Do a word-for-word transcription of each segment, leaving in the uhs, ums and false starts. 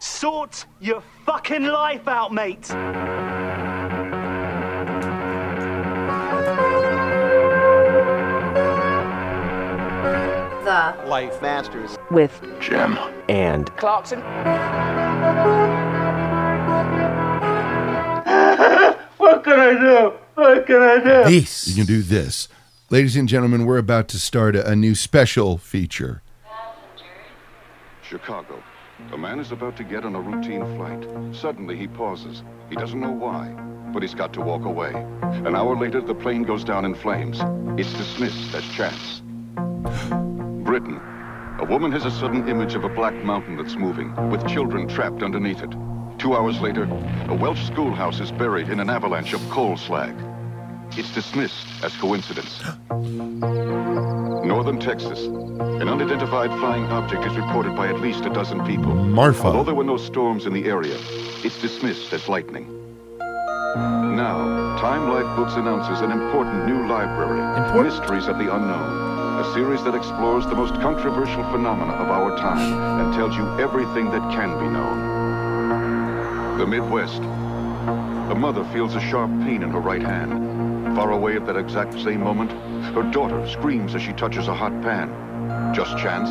Sort your fucking life out, mate. The Life Masters with Jim and Clarkson. What can I do? What can I do? This. You can do this. Ladies and gentlemen, we're about to start a, a new special feature. Chicago. A man is about to get on a routine flight. Suddenly he pauses. He doesn't know why, but he's got to walk away. An hour later, the plane goes down in flames. It's dismissed as chance. Britain. A woman has a sudden image of a black mountain that's moving, with children trapped underneath it. Two hours later, a Welsh schoolhouse is buried in an avalanche of coal slag. It's dismissed as coincidence. Northern Texas. An unidentified flying object is reported by at least a dozen people. Marfa. Although there were no storms in the area, it's dismissed as lightning. Now, Time Life Books announces an important new library, important? Mysteries of the Unknown, a series that explores the most controversial phenomena of our time and tells you everything that can be known. The Midwest. A mother feels a sharp pain in her right hand. Far away at that exact same moment, her daughter screams as she touches a hot pan. Just chance?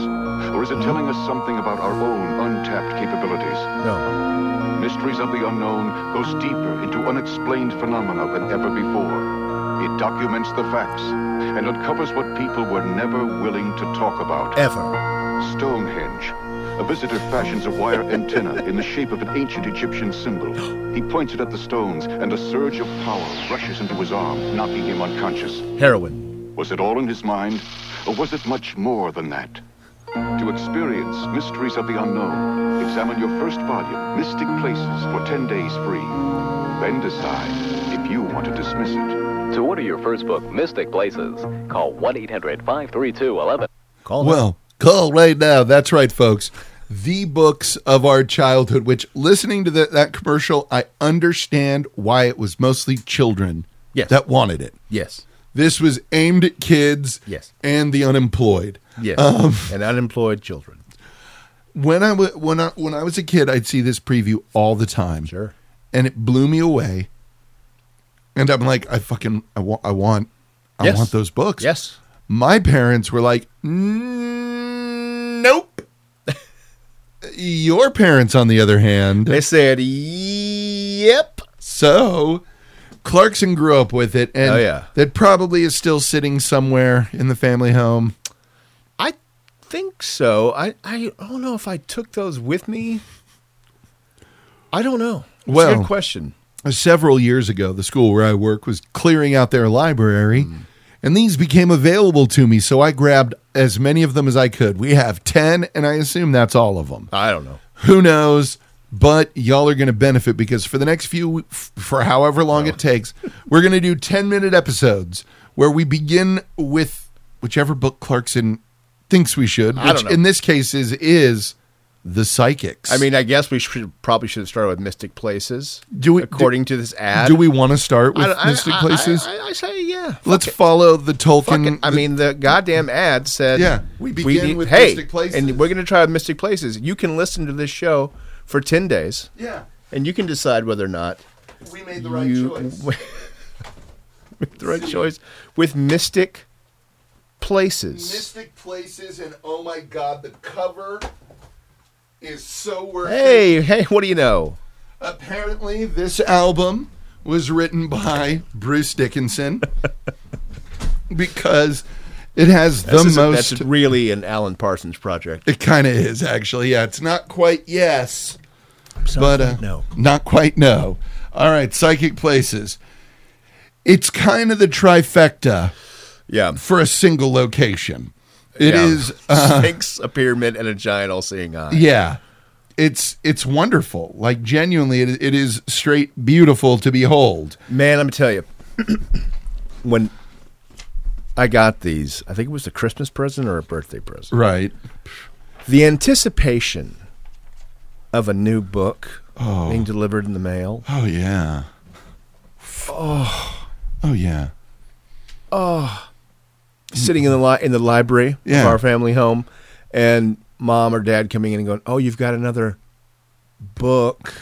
Or is it telling us something about our own untapped capabilities? No. Mysteries of the Unknown goes deeper into unexplained phenomena than ever before. It documents the facts and uncovers what people were never willing to talk about. Ever. Stonehenge. A visitor fashions a wire antenna in the shape of an ancient Egyptian symbol. He points it at the stones, and a surge of power rushes into his arm, knocking him unconscious. Heroin. Was it all in his mind, or was it much more than that? To experience Mysteries of the Unknown, examine your first volume, Mystic Places, for ten days free. Then decide if you want to dismiss it. To order your first book, Mystic Places, call one eight hundred five three two eleven. Call now. Well, call right now. That's right, folks. The books of our childhood, which, listening to the, that commercial, I understand why it was mostly children yes. that wanted it. Yes. This was aimed at kids yes. and the unemployed. Yes, um, and unemployed children. When I, w- when, I, when I was a kid, I'd see this preview all the time. Sure. And it blew me away. And I'm like, I fucking, I, wa- I want, I yes. want those books. Yes. My parents were like, nope. Your parents, on the other hand... They said, yep. So, Clarkson grew up with it, and oh, yeah. that probably is still sitting somewhere in the family home. I think so. I, I don't know if I took those with me. I don't know. That's well, a good question. Several years ago, the school where I work was clearing out their library, mm. and these became available to me, so I grabbed as many of them as I could. We have ten, and I assume that's all of them. I don't know. Who knows? But y'all are going to benefit, because for the next few, for however long no. it takes, we're going to do ten-minute episodes where we begin with whichever book Clarkson thinks we should, which I don't know. In this case is, is The Psychics. I mean, I guess we should probably should have started with Mystic Places, do we, according do, to this ad. Do we want to start with I, I, Mystic I, Places? I, I, I say, yeah. Let's it. follow the Tolkien. I mean, the goddamn ad said, yeah, we begin we need, with hey, Mystic Places. And we're going to try with Mystic Places. You can listen to this show for ten days. Yeah. And you can decide whether or not we made the right you, choice. made the right See? choice with Mystic Places. Mystic Places, and oh my God, the cover is so worth hey, it. Hey, what do you know? Apparently, this album was written by Bruce Dickinson because it has the that's most... A, that's really an Alan Parsons project. It kind of is, actually. Yeah, it's not quite yes, so but uh, no. not quite no. All right, Psychic Places. It's kind of the trifecta yeah. for a single location. It yeah. is uh, Sphinx, a pyramid, and a giant all-seeing eye. Yeah, it's it's wonderful. Like genuinely, it, it is straight beautiful to behold. Man, let me tell you, when I got these, I think it was a Christmas present or a birthday present. Right. The anticipation of a new book oh. being delivered in the mail. Oh yeah. Oh. Oh yeah. Oh. Sitting in the li- in the library yeah. of our family home, and mom or dad coming in and going, "Oh, you've got another book.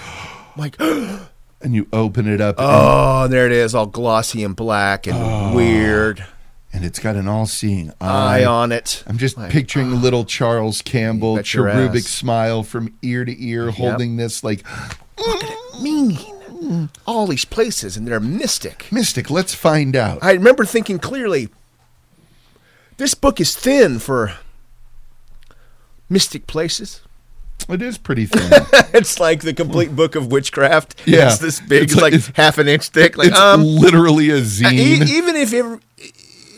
Like, and you open it up. Oh, and there it is, all glossy and black and oh, weird. And it's got an all-seeing eye. eye on it. I'm just like, picturing oh, little Charles Campbell, cherubic smile from ear to ear, yep, holding this like, look at it, mean, all these places, and they're mystic. Mystic, let's find out. I remember thinking clearly, this book is thin for Mystic Places. It is pretty thin. It's like the complete book of witchcraft. Yeah. It's this big. It's, it's like it's, half an inch thick. Like, it's um, literally a zine. E- even if it,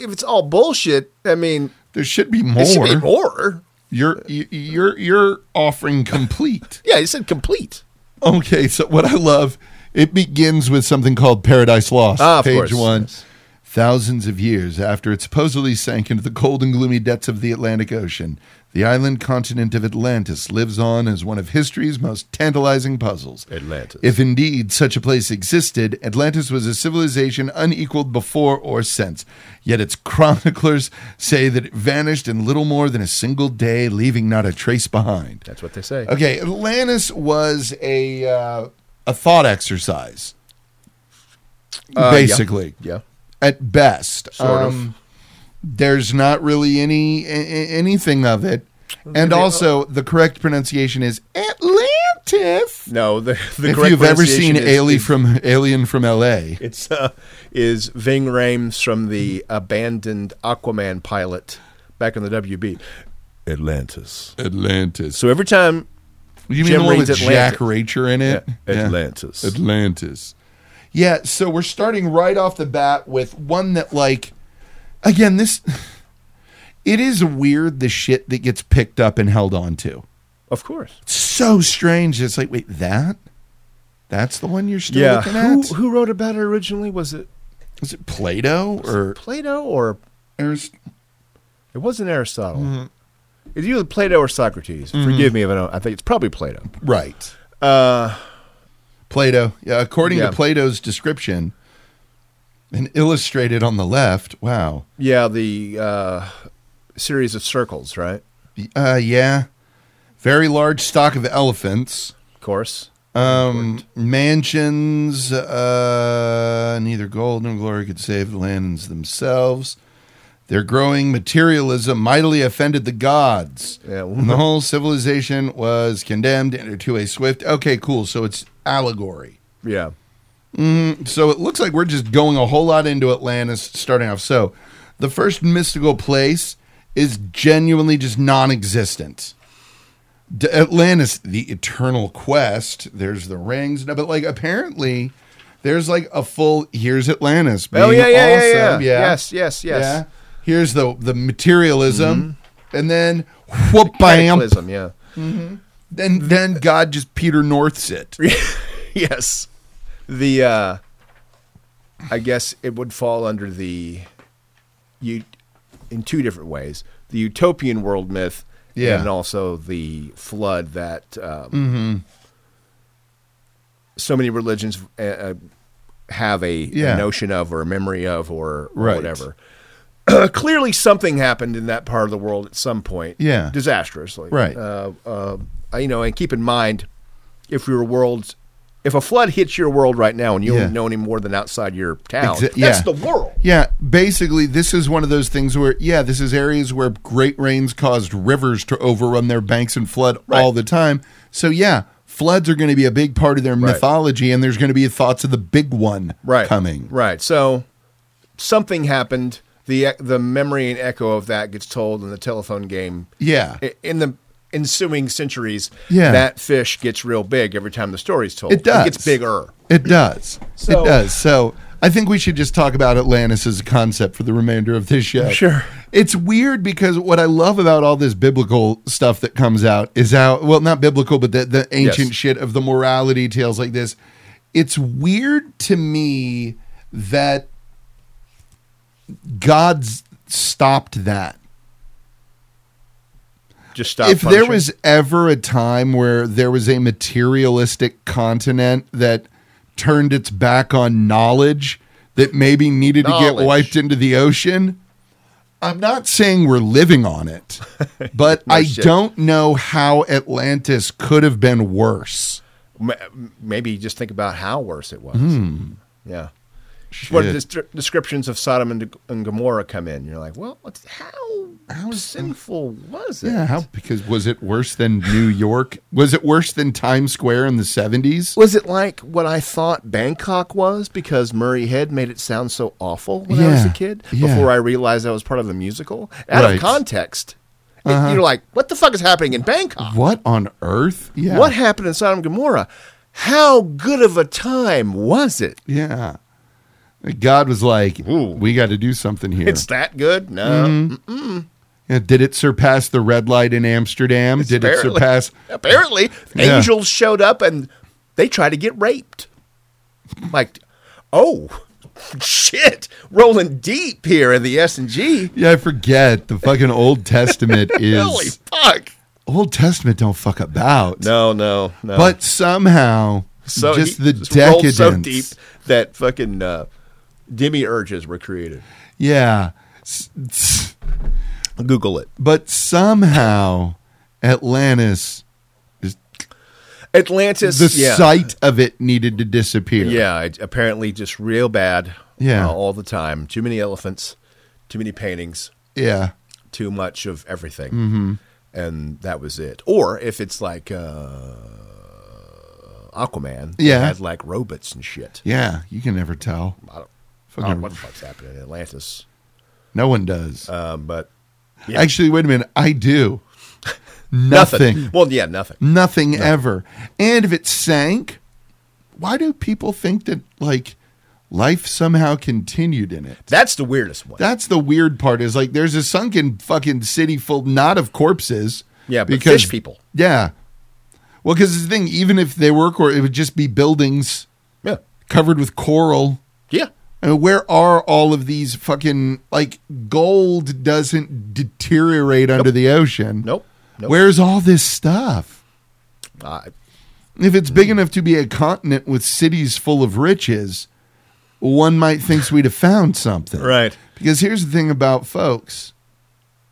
if it's all bullshit, I mean, there should be more. There should be more. You're you're you're offering complete. Yeah, you said complete. Okay, so what I love, it begins with something called Paradise Lost, ah, page course. one. Yes. Thousands of years after it supposedly sank into the cold and gloomy depths of the Atlantic Ocean, the island continent of Atlantis lives on as one of history's most tantalizing puzzles. Atlantis. If indeed such a place existed, Atlantis was a civilization unequaled before or since. Yet its chroniclers say that it vanished in little more than a single day, leaving not a trace behind. That's what they say. Okay, Atlantis was a uh, a thought exercise, uh, basically. Yeah. yeah. At best, sort um, of. There's not really any a, anything of it, and also the correct pronunciation is Atlantis. No, the, the if correct you've ever seen is, Alien is, from Alien from L A, it's uh, is Ving Rhames from the abandoned Aquaman pilot back on the W B. Atlantis, Atlantis. So every time you Jim mean the one with Atlantis. Jack Reacher in it, yeah. Atlantis, yeah. Atlantis. Yeah, so we're starting right off the bat with one that, like, again, this, it is weird, the shit that gets picked up and held on to. Of course. It's so strange. It's like, wait, that? That's the one you're still yeah. looking at? Who, who wrote about it originally? Was it? Was it Plato? Was or it Plato or? Aristotle? It wasn't Aristotle. Mm-hmm. It's either Plato or Socrates. Mm-hmm. Forgive me if I don't. I think it's probably Plato. Right. Uh... Plato, yeah, according yeah. to Plato's description, and illustrated on the left, wow. Yeah, the uh, series of circles, right? Uh, yeah. Very large stock of elephants. Of course. Um, mansions, uh, neither gold nor glory could save the lands themselves. Their growing materialism mightily offended the gods. Yeah, well, and the whole civilization was condemned to a swift... Okay, cool, so it's... allegory. Yeah. Mm, so it looks like we're just going a whole lot into Atlantis starting off. So the first mystical place is genuinely just non-existent. D- Atlantis, the eternal quest. There's the rings. No, but like apparently there's like a full, here's Atlantis. Being oh, yeah, yeah, awesome. yeah, yeah, yeah. Yes, yes, yes. Yeah. Here's the, the materialism. Mm-hmm. And then whoop, bam. Materialism, yeah. Mm-hmm. Then then God just Peter Norths it. Yes. The, uh, I guess it would fall under the, you in two different ways, the utopian world myth yeah. and also the flood that um, mm-hmm. so many religions uh, have a, yeah. a notion of or a memory of or, right. or whatever. Clearly something happened in that part of the world at some point. Yeah. Disastrously. Right. Uh, uh, you know, and keep in mind, if your world, if a flood hits your world right now and you yeah. don't know any more than outside your town, Exa- yeah. that's the world. Yeah. Basically, this is one of those things where, yeah, this is areas where great rains caused rivers to overrun their banks and flood right. all the time. So, yeah, floods are going to be a big part of their right. mythology, and there's going to be thoughts of the big one right. coming. Right. So, something happened. The the memory and echo of that gets told in the telephone game. Yeah. In the ensuing centuries, yeah. that fish gets real big every time the story's told. It does. It gets bigger. It does. So, it does. So I think we should just talk about Atlantis as a concept for the remainder of this show. Sure. It's weird because what I love about all this biblical stuff that comes out is how, well, not biblical, but the, the ancient yes. shit of the morality tales like this. It's weird to me that God's stopped that. Just stopped. If punishing. There was ever a time where there was a materialistic continent that turned its back on knowledge that maybe needed knowledge. to get wiped into the ocean, I'm not saying we're living on it, but no I shit. don't know how Atlantis could have been worse. m- maybe just think about how worse it was. Mm. Yeah. Shit. What the descriptions of Sodom and, and Gomorrah come in? You're like, well, what's, how, how sinful was it? Yeah, how, because was it worse than New York? Was it worse than Times Square in the seventies? Was it like what I thought Bangkok was? Because Murray Head made it sound so awful when yeah. I was a kid. Before yeah. I realized I was part of a musical. Out right. of context, uh-huh. it, you're like, what the fuck is happening in Bangkok? What on earth? Yeah. What happened in Sodom and Gomorrah? How good of a time was it? Yeah. God was like, ooh, we got to do something here. It's that good? No. Mm-mm. Yeah, did it surpass the red light in Amsterdam? It's did it surpass? Apparently, yeah. angels showed up and they tried to get raped. Like, oh, shit, rolling deep here in the S and G. Yeah, I forget. The fucking Old Testament is... Holy fuck. Old Testament don't fuck about. No, no, no. But somehow, so just he, the just decadence. So deep that fucking... Uh, demiurges were created. Yeah. Google it. But somehow Atlantis is Atlantis the yeah. sight of it needed to disappear. Yeah, it, apparently just real bad. Yeah. Uh, all the time. Too many elephants, too many paintings. Yeah. Too much of everything. Mm-hmm. And that was it. Or if it's like uh Aquaman, yeah, had like robots and shit. Yeah, you can never tell. I don't, I don't know what the fuck's happening in Atlantis. No one does. Uh, but yeah. Actually, wait a minute. I do. Nothing. nothing. Well, yeah, nothing. Nothing no. ever. And if it sank, why do people think that like life somehow continued in it? That's the weirdest one. That's the weird part. Is like there's a sunken fucking city full not of corpses. Yeah, but because, fish people. Yeah. Well, because the thing, even if they were coral, it would just be buildings yeah. covered with coral. Yeah. I mean, where are all of these fucking, like, gold doesn't deteriorate nope. under the ocean. Nope. nope. Where's all this stuff? Uh, if it's big enough to be a continent with cities full of riches, one might think we'd have found something. Right. Because here's the thing about folks.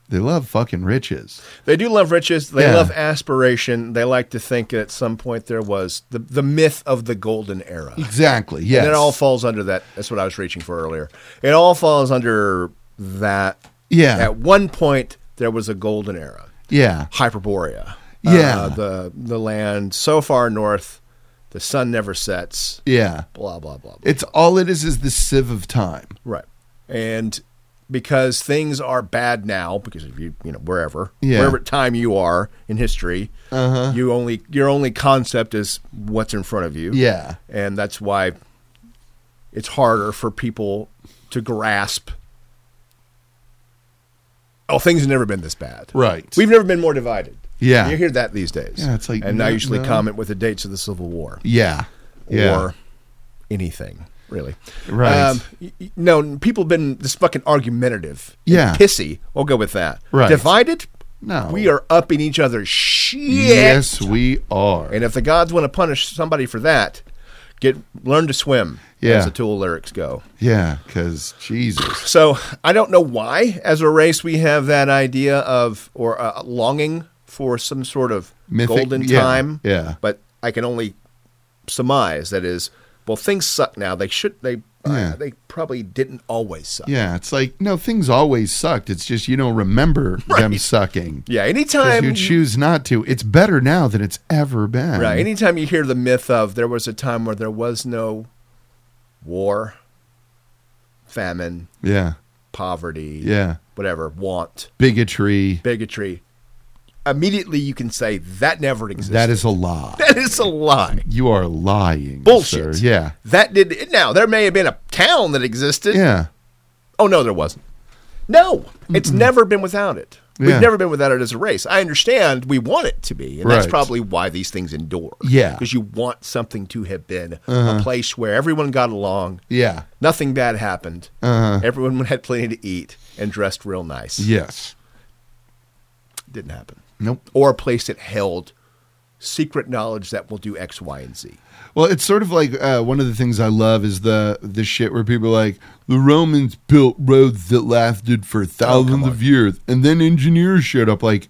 They love fucking riches. They do love riches. They yeah. love aspiration. They like to think at some point there was the, the myth of the golden era. Exactly, yes. And it all falls under that. That's what I was reaching for earlier. It all falls under that. Yeah. At one point, there was a golden era. Yeah. Hyperborea. Yeah. Uh, the, the land so far north, the sun never sets. Yeah. Blah, blah, blah, blah. It's all it is is the sieve of time. Right. And... because things are bad now, because if you you know wherever yeah. wherever time you are in history, uh-huh. you only your only concept is what's in front of you. Yeah, and that's why it's harder for people to grasp. Oh, things have never been this bad. Right, we've never been more divided. Yeah, and you hear that these days. Yeah, it's like, and no, I usually no. comment with the dates of the Civil War. Yeah, yeah. Or anything. Really, right? Um, no, people have been this fucking argumentative, yeah, and pissy. We'll go with that. Right? Divided? No, we are up in each other's shit. Yes, we are. And if the gods want to punish somebody for that, get learn to swim. Yeah, as the Tool lyrics go. Yeah, because Jesus. So I don't know why, as a race, we have that idea of or uh, longing for some sort of mythic golden yeah. time. Yeah, but I can only surmise that is. Well, things suck now. They should. They yeah. uh, they probably didn't always suck. Yeah, it's like no, things always sucked. It's just you don't remember right. them sucking. Yeah, anytime you choose not to, it's better now than it's ever been. Right. Anytime you hear the myth of there was a time where there was no war, famine, yeah, poverty, yeah, whatever, want, bigotry, bigotry. Immediately you can say, that never existed. That is a lie. That is a lie. You are lying, bullshit. Sir. Yeah. That did, now, there may have been a town that existed. Yeah. Oh, no, there wasn't. No. Mm-mm. It's never been without it. Yeah. We've never been without it as a race. I understand we want it to be, and right. that's probably why these things endure. Yeah. Because you want something to have been uh-huh. a place where everyone got along. Yeah. Nothing bad happened. Uh-huh. Everyone had plenty to eat and dressed real nice. Yes. Didn't happen. Nope. Or a place that held secret knowledge that will do X, Y, and Z. Well, it's sort of like uh, one of the things I love is the the shit where people are like, the Romans built roads that lasted for thousands oh, of years, and then engineers showed up like,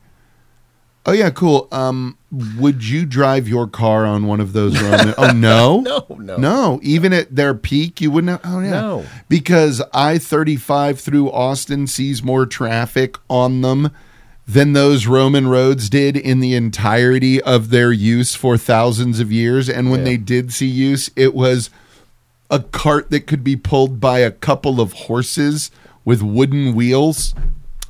Oh, yeah, cool. Um, would you drive your car on one of those? Roman- oh, no? no, no. No, even at their peak, you wouldn't have? Oh, yeah. No. Because I thirty-five through Austin sees more traffic on them than those Roman roads did in the entirety of their use for thousands of years. And when yeah. they did see use, it was a cart that could be pulled by a couple of horses with wooden wheels.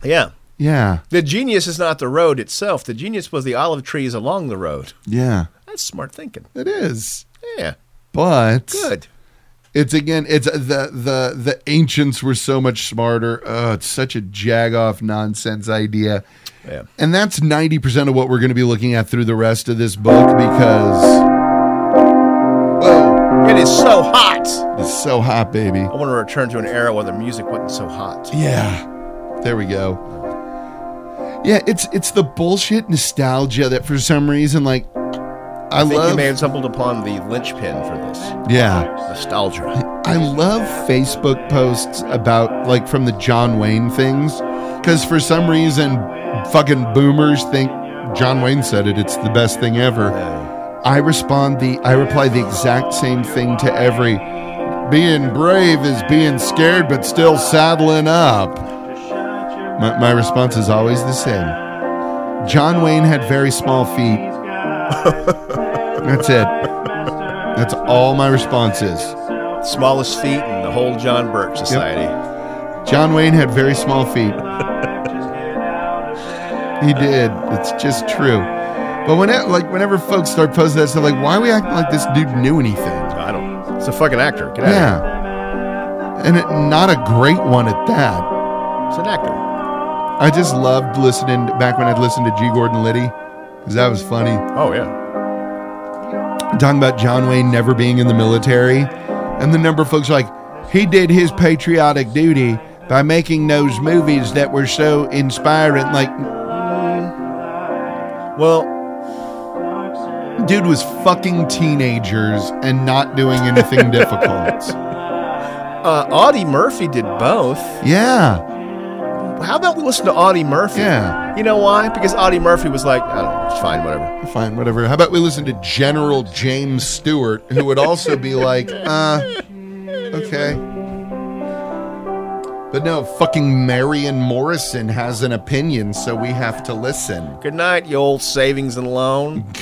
Yeah. Yeah. The genius is not the road itself. The genius was the olive trees along the road. Yeah. That's smart thinking. It is. Yeah. But good. It's again, it's the the the ancients were so much smarter. Oh, it's such a jag-off nonsense idea. Yeah. And that's ninety percent of what we're going to be looking at through the rest of this book because whoa, it is so hot. It's so hot, baby. I want to return to an era where the music wasn't so hot. Yeah. There we go. Yeah, it's it's the bullshit nostalgia that for some reason, like, I, I think love, you may have stumbled upon the linchpin for this. Yeah. Nostalgia. I love Facebook posts about, like, from the John Wayne things, because for some reason, fucking boomers think John Wayne said it, it's the best thing ever. Yeah. I respond the, I reply the exact same thing to every, being brave is being scared but still saddling up. My, my response is always the same. John Wayne had very small feet. That's it. That's all my response is. Smallest feet in the whole John Birch Society. Yep. John Wayne had very small feet. He did. It's just true. But when it, like whenever folks start posting that stuff, like, why are we acting like this dude knew anything? I don't. It's a fucking actor. Get out yeah. of here. And it, not a great one at that. It's an actor. I just loved listening back when I'd listened to G. Gordon Liddy because that was funny. Oh, yeah. Talking about John Wayne never being in the military. And the number of folks like, he did his patriotic duty by making those movies that were so inspiring. Like, well, dude was fucking teenagers and not doing anything difficult. Uh, Audie Murphy did both. Yeah. How about we listen to Audie Murphy? Yeah. You know why? Because Audie Murphy was like, I don't know, it's fine, whatever. Fine, whatever. How about we listen to General James Stewart, who would also be like, uh, okay. But no, fucking Marion Morrison has an opinion, so we have to listen. Good night, you old savings and loan.